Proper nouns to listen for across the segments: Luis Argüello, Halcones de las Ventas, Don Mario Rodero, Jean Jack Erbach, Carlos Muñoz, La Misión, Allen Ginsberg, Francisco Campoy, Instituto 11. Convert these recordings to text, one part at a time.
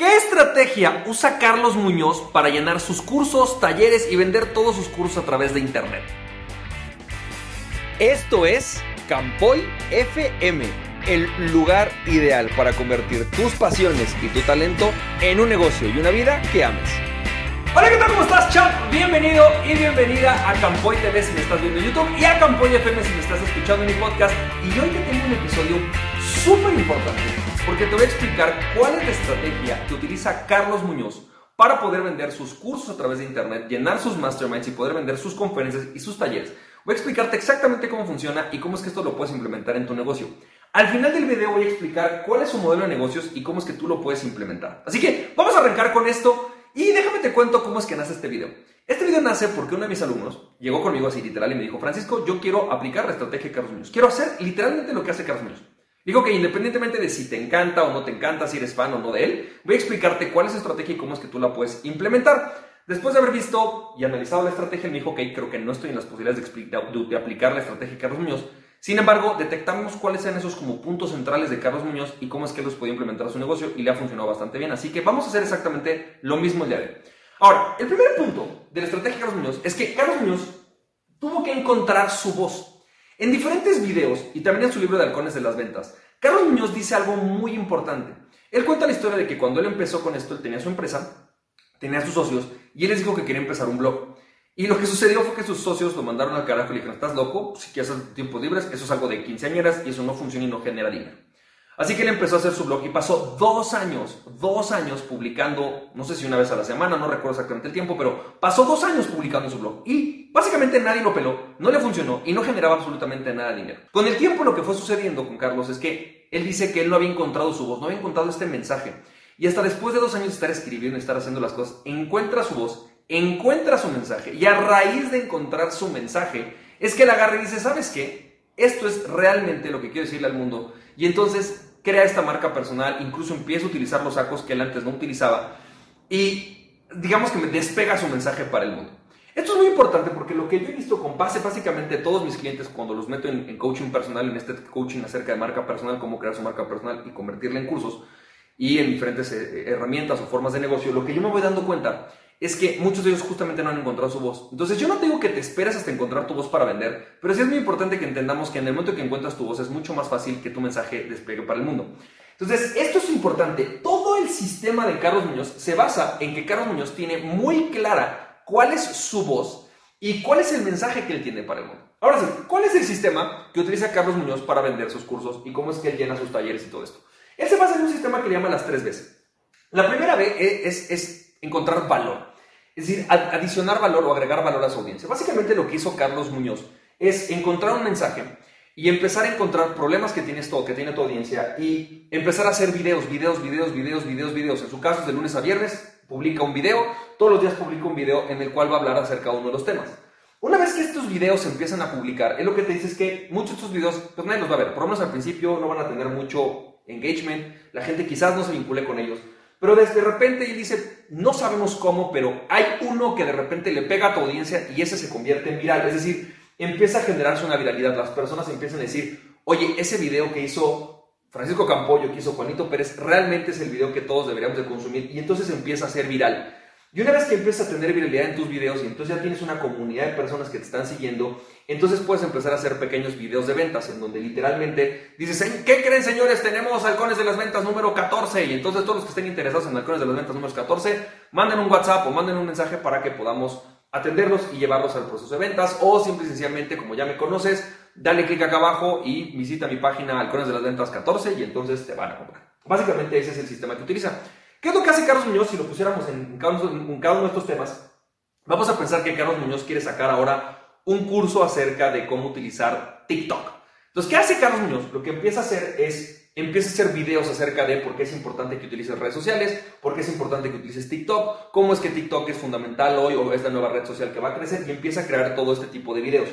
¿Qué estrategia usa Carlos Muñoz para llenar sus cursos, talleres y vender todos sus cursos a través de internet? Esto es Campoy FM, el lugar ideal para convertir tus pasiones y tu talento en un negocio y una vida que ames. Hola, ¿qué tal? ¿Cómo estás, chat? Bienvenido y bienvenida a Campoy TV si me estás viendo en YouTube y a Campoy FM si me estás escuchando en mi podcast. Y hoy te tengo un episodio súper importante porque te voy a explicar cuál es la estrategia que utiliza Carlos Muñoz para poder vender sus cursos a través de internet, llenar sus masterminds y poder vender sus conferencias y sus talleres. Voy a explicarte exactamente cómo funciona y cómo es que esto lo puedes implementar en tu negocio. Al final del video voy a explicar cuál es su modelo de negocios y cómo es que tú lo puedes implementar. Así que vamos a arrancar con esto. Y déjame te cuento cómo es que nace este video. Este video nace porque uno de mis alumnos llegó conmigo así literal y me dijo: Francisco, yo quiero aplicar la estrategia de Carlos Muñoz. Quiero hacer literalmente lo que hace Carlos Muñoz. Digo que independientemente de si te encanta o no te encanta, si eres fan o no de él, voy a explicarte cuál es su estrategia y cómo es que tú la puedes implementar. Después de haber visto y analizado la estrategia, me dijo: ok, creo que no estoy en las posibilidades de aplicar la estrategia de Carlos Muñoz. Sin embargo, detectamos cuáles eran esos como puntos centrales de Carlos Muñoz y cómo es que él los podía implementar a su negocio y le ha funcionado bastante bien. Así que vamos a hacer exactamente lo mismo el día de hoy. Ahora, el primer punto de la estrategia de Carlos Muñoz es que Carlos Muñoz tuvo que encontrar su voz. En diferentes videos y también en su libro de Halcones de las Ventas, Carlos Muñoz dice algo muy importante. Él cuenta la historia de que cuando él empezó con esto, él tenía su empresa, tenía sus socios y él les dijo que quería empezar un blog. Y lo que sucedió fue que sus socios lo mandaron al carajo y le dijeron: estás loco, si quieres hacer tiempos libres, eso es algo de quinceañeras y eso no funciona y no genera dinero. Así que él empezó a hacer su blog y pasó dos años publicando, no sé si una vez a la semana, no recuerdo exactamente el tiempo, pero pasó 2 años publicando su blog y básicamente nadie lo peló, no le funcionó y no generaba absolutamente nada de dinero. Con el tiempo lo que fue sucediendo con Carlos es que él dice que él no había encontrado su voz, no había encontrado este mensaje. Y hasta después de 2 años de estar escribiendo y estar haciendo las cosas, encuentra su voz, encuentra su mensaje, y a raíz de encontrar su mensaje es que él agarra y dice: ¿sabes qué? Esto es realmente lo que quiero decirle al mundo. Y entonces crea esta marca personal, incluso empieza a utilizar los sacos que él antes no utilizaba y digamos que me despega su mensaje para el mundo. Esto es muy importante porque lo que yo he visto con base básicamente todos mis clientes cuando los meto en coaching personal, en este coaching acerca de marca personal, cómo crear su marca personal y convertirla en cursos y en diferentes herramientas o formas de negocio, lo que yo me voy dando cuenta es que muchos de ellos justamente no han encontrado su voz. Entonces yo no te digo que te esperes hasta encontrar tu voz para vender, pero sí es muy importante que entendamos que en el momento que encuentras tu voz es mucho más fácil que tu mensaje despliegue para el mundo. Entonces esto es importante. Todo el sistema de Carlos Muñoz se basa en que Carlos Muñoz tiene muy clara cuál es su voz y cuál es el mensaje que él tiene para el mundo. Ahora sí, ¿cuál es el sistema que utiliza Carlos Muñoz para vender sus cursos y cómo es que él llena sus talleres y todo esto? Él se basa en un sistema que le llama las 3 Bs. La primera B es encontrar valor. Es decir, adicionar valor o agregar valor a su audiencia. Básicamente lo que hizo Carlos Muñoz es encontrar un mensaje y empezar a encontrar problemas que tienes que tiene tu audiencia y empezar a hacer videos. En su caso es de lunes a viernes, publica un video, todos los días publica un video en el cual va a hablar acerca de uno de los temas. Una vez que estos videos se empiezan a publicar, es lo que te dice es que muchos de estos videos, pues nadie los va a ver, por lo menos al principio no van a tener mucho engagement, la gente quizás no se vincule con ellos. Pero de repente él dice, no sabemos cómo, pero hay uno que de repente le pega a tu audiencia y ese se convierte en viral. Es decir, empieza a generarse una viralidad. Las personas empiezan a decir, oye, ese video que hizo Francisco Campoy, que hizo Juanito Pérez, realmente es el video que todos deberíamos de consumir. Y entonces empieza a ser viral. Y una vez que empiezas a tener viralidad en tus videos y entonces ya tienes una comunidad de personas que te están siguiendo, entonces puedes empezar a hacer pequeños videos de ventas en donde literalmente dices, ¿qué creen, señores? Tenemos Halcones de las Ventas número 14 y entonces todos los que estén interesados en Halcones de las Ventas número 14, manden un WhatsApp o manden un mensaje para que podamos atenderlos y llevarlos al proceso de ventas, o simple y sencillamente, como ya me conoces, dale clic acá abajo y visita mi página Halcones de las Ventas 14 y entonces te van a comprar. Básicamente ese es el sistema que utiliza. ¿Qué es lo que hace Carlos Muñoz si lo pusiéramos en cada uno de estos temas? Vamos a pensar que Carlos Muñoz quiere sacar ahora un curso acerca de cómo utilizar TikTok. Entonces, ¿qué hace Carlos Muñoz? Lo que empieza a hacer es, empieza a hacer videos acerca de por qué es importante que utilices redes sociales, por qué es importante que utilices TikTok, cómo es que TikTok es fundamental hoy o es la nueva red social que va a crecer, y empieza a crear todo este tipo de videos.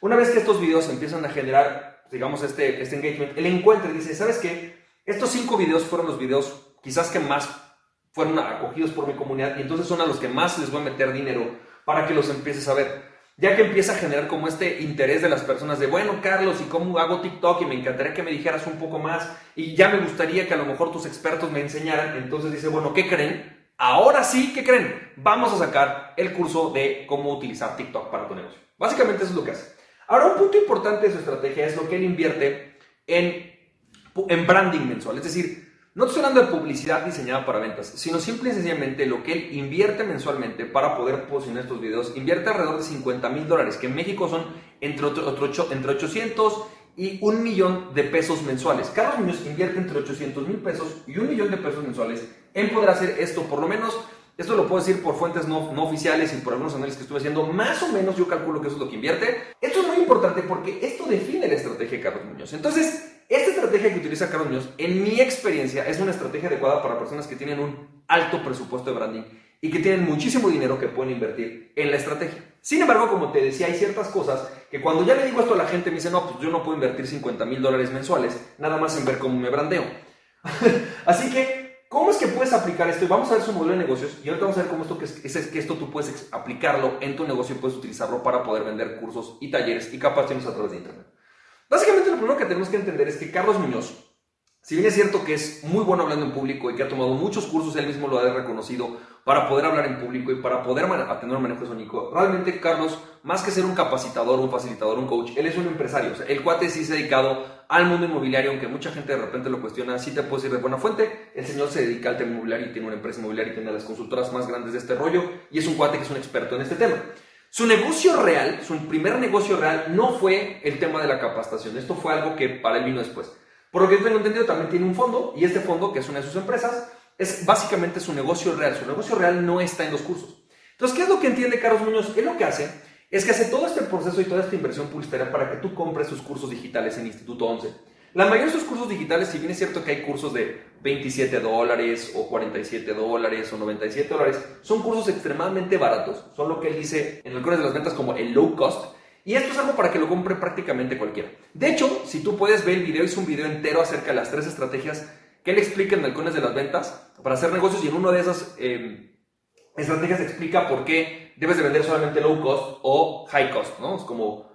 Una vez que estos videos empiezan a generar, digamos, este engagement, él encuentra y dice, ¿sabes qué? Estos 5 videos fueron los videos quizás que más fueron acogidos por mi comunidad y entonces son a los que más les voy a meter dinero para que los empieces a ver. Ya que empieza a generar como este interés de las personas de, bueno, Carlos, ¿y cómo hago TikTok? Y me encantaría que me dijeras un poco más. Y ya me gustaría que a lo mejor tus expertos me enseñaran. Entonces dice, bueno, ¿qué creen? Ahora sí, ¿qué creen? Vamos a sacar el curso de cómo utilizar TikTok para tu negocio. Básicamente eso es lo que hace. Ahora, un punto importante de su estrategia es lo que él invierte en branding mensual. Es decir, no estoy hablando de publicidad diseñada para ventas, sino simple y sencillamente lo que él invierte mensualmente para poder posicionar estos videos. Invierte alrededor de $50,000, que en México son entre 800 y $1,000,000 de pesos mensuales. Carlos Muñoz invierte entre $800,000 y $1,000,000 de pesos mensuales en poder hacer esto, por lo menos. Esto lo puedo decir por fuentes no oficiales y por algunos análisis que estuve haciendo. Más o menos yo calculo que eso es lo que invierte. Esto es muy importante porque esto define la estrategia de Carlos Muñoz. Entonces, esta estrategia que utiliza Carlos Muñoz, en mi experiencia, es una estrategia adecuada para personas que tienen un alto presupuesto de branding y que tienen muchísimo dinero que pueden invertir en la estrategia. Sin embargo, como te decía, hay ciertas cosas que cuando ya le digo esto a la gente me dicen, no, pues yo no puedo invertir $50,000 mensuales, nada más en ver cómo me brandeo. Así que, ¿cómo es que puedes aplicar esto? Y vamos a ver su modelo de negocios y ahorita vamos a ver cómo esto que esto tú puedes aplicarlo en tu negocio y puedes utilizarlo para poder vender cursos y talleres y capacitaciones a través de internet. Básicamente, lo primero que tenemos que entender es que Carlos Muñoz, si bien es cierto que es muy bueno hablando en público y que ha tomado muchos cursos, él mismo lo ha reconocido, para poder hablar en público y para poder tener un manejo sónico, realmente Carlos, más que ser un capacitador, un facilitador, un coach, él es un empresario. O sea, el cuate sí se ha dedicado al mundo inmobiliario, aunque mucha gente de repente lo cuestiona, sí te puedo decir de buena fuente, el señor se dedica al tema inmobiliario y tiene una empresa inmobiliaria y tiene las consultoras más grandes de este rollo y es un cuate que es un experto en este tema. Su negocio real, su primer negocio real no fue el tema de la capacitación, esto fue algo que para él vino después. Por lo que yo tengo entendido, también tiene un fondo y este fondo, que es una de sus empresas, es básicamente su negocio real. Su negocio real no está en los cursos. Entonces, ¿qué es lo que entiende Carlos Muñoz? Él lo que hace es que hace todo este proceso y toda esta inversión publicitaria para que tú compres sus cursos digitales en Instituto 11. La mayoría de sus cursos digitales, si bien es cierto que hay cursos de $27 o $47 o $97, son cursos extremadamente baratos. Son lo que él dice en el Halcones de las Ventas como el low cost. Y esto es algo para que lo compre prácticamente cualquiera. De hecho, si tú puedes ver el video, hice un video entero acerca de las 3 estrategias que él explica en Halcones de las Ventas para hacer negocios. Y en una de esas estrategias explica por qué debes de vender solamente low cost o high cost, ¿no? Es como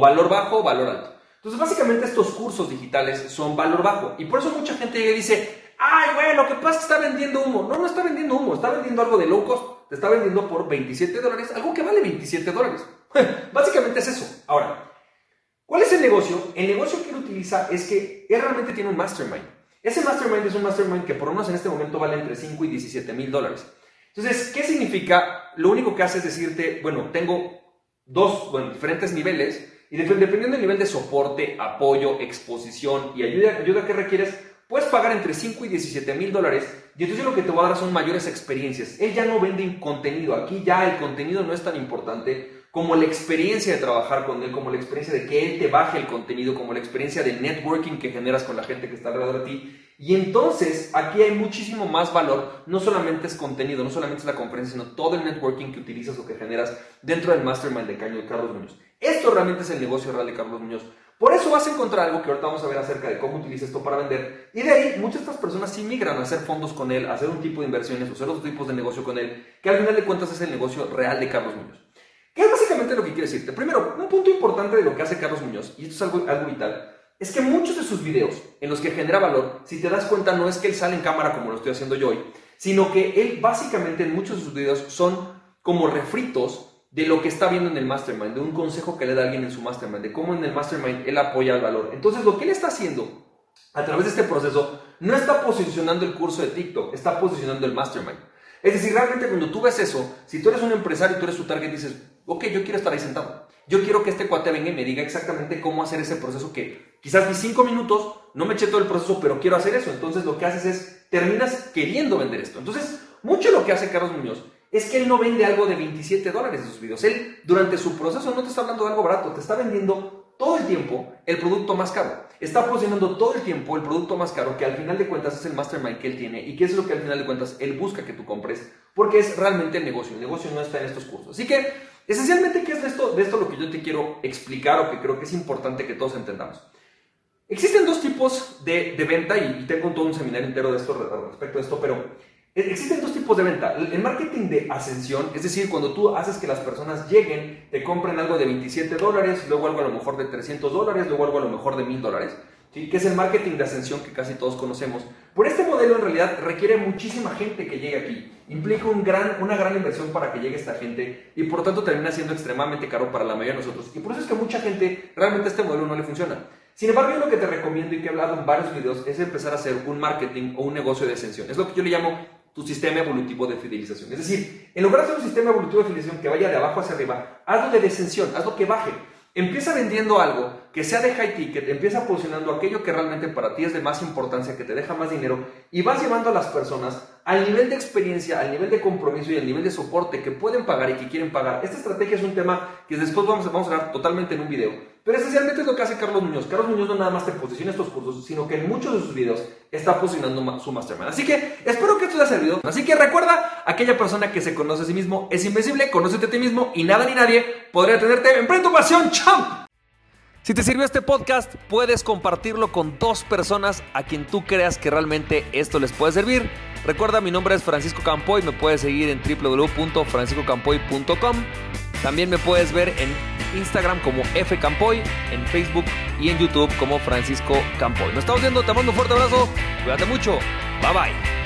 valor bajo, valor alto. Entonces, básicamente estos cursos digitales son valor bajo. Y por eso mucha gente llega y dice, ay, güey, lo que pasa es que está vendiendo humo. No, no está vendiendo humo, está vendiendo algo de low cost. Te está vendiendo por $27, algo que vale $27. Básicamente es eso. Ahora, ¿cuál es el negocio? El negocio que él utiliza es que él realmente tiene un mastermind. Ese mastermind es un mastermind que por lo menos en este momento vale entre $5,000 y $17,000. Entonces, ¿qué significa? Lo único que hace es decirte, bueno, tengo diferentes niveles y dependiendo del nivel de soporte, apoyo, exposición y ayuda que requieres, puedes pagar entre $5,000 y $17,000 y entonces lo que te va a dar son mayores experiencias. Él ya no vende contenido, aquí ya el contenido no es tan importante como la experiencia de trabajar con él, como la experiencia de que él te baje el contenido, como la experiencia de networking que generas con la gente que está alrededor de ti. Y entonces aquí hay muchísimo más valor, no solamente es contenido, no solamente es la conferencia, sino todo el networking que utilizas o que generas dentro del mastermind de Carlos Muñoz. Esto realmente es el negocio real de Carlos Muñoz. Por eso vas a encontrar algo que ahorita vamos a ver acerca de cómo utiliza esto para vender. Y de ahí muchas de estas personas sí migran a hacer fondos con él, a hacer un tipo de inversiones o hacer otros tipos de negocio con él, que al final de cuentas es el negocio real de Carlos Muñoz. ¿Qué es básicamente lo que quiero decirte? Primero, un punto importante de lo que hace Carlos Muñoz, y esto es algo vital, es que muchos de sus videos en los que genera valor, si te das cuenta, no es que él sale en cámara como lo estoy haciendo yo hoy, sino que él básicamente en muchos de sus videos son como refritos de lo que está viendo en el mastermind, de un consejo que le da alguien en su mastermind, de cómo en el mastermind él apoya el valor. Entonces, lo que él está haciendo a través de este proceso no está posicionando el curso de TikTok, está posicionando el mastermind. Es decir, realmente cuando tú ves eso, si tú eres un empresario y tú eres su target, dices, ok, yo quiero estar ahí sentado. Yo quiero que este cuate venga y me diga exactamente cómo hacer ese proceso que quizás mis 5 minutos, no me eché todo el proceso, pero quiero hacer eso. Entonces, lo que haces es, terminas queriendo vender esto. Entonces, mucho de lo que hace Carlos Muñoz es que él no vende algo de $27 en sus videos. Él, durante su proceso, no te está hablando de algo barato. Te está vendiendo todo el tiempo el producto más caro. Está posicionando todo el tiempo el producto más caro, que al final de cuentas es el mastermind que él tiene y que es lo que al final de cuentas él busca que tú compres, porque es realmente el negocio. El negocio no está en estos cursos. Así que, esencialmente, ¿qué es de esto lo que yo te quiero explicar o que creo que es importante que todos entendamos? Existen 2 tipos de venta y tengo todo un seminario entero de esto respecto a esto, pero Existen dos tipos de venta. El marketing de ascensión, es decir, cuando tú haces que las personas lleguen, te compren algo de $27, luego algo a lo mejor de $300, luego algo a lo mejor de $1000, ¿sí? Que es el marketing de ascensión que casi todos conocemos. Por este modelo en realidad requiere muchísima gente que llegue aquí. Implica una gran inversión para que llegue esta gente y por tanto termina siendo extremadamente caro para la mayoría de nosotros. Y por eso es que a mucha gente realmente este modelo no le funciona. Sin embargo, yo lo que te recomiendo y que he hablado en varios videos es empezar a hacer un marketing o un negocio de ascensión. Es lo que yo le llamo tu sistema evolutivo de fidelización. Es decir, en lugar de hacer un sistema evolutivo de fidelización que vaya de abajo hacia arriba, hazlo de descensión, hazlo que baje. Empieza vendiendo algo que sea de high ticket, empieza posicionando aquello que realmente para ti es de más importancia, que te deja más dinero, y vas llevando a las personas al nivel de experiencia, al nivel de compromiso y al nivel de soporte que pueden pagar y que quieren pagar. Esta estrategia es un tema que después vamos a hablar totalmente en un video, pero esencialmente es lo que hace Carlos Muñoz. Carlos Muñoz no nada más te posiciona estos cursos, sino que en muchos de sus videos está posicionando su mastermind. Así que espero que esto te haya servido. Así que recuerda, aquella persona que se conoce a sí mismo es invencible. Conócete a ti mismo y nada ni nadie podría tenerte. ¡Emprende tu pasión, champ! Si te sirvió este podcast, puedes compartirlo con 2 personas a quien tú creas que realmente esto les puede servir. Recuerda, mi nombre es Francisco Campoy, me puedes seguir en www.franciscocampoy.com. También me puedes ver en Instagram como F Campoy, en Facebook y en YouTube como Francisco Campoy. Nos estamos viendo, te mando un fuerte abrazo, cuídate mucho, bye bye.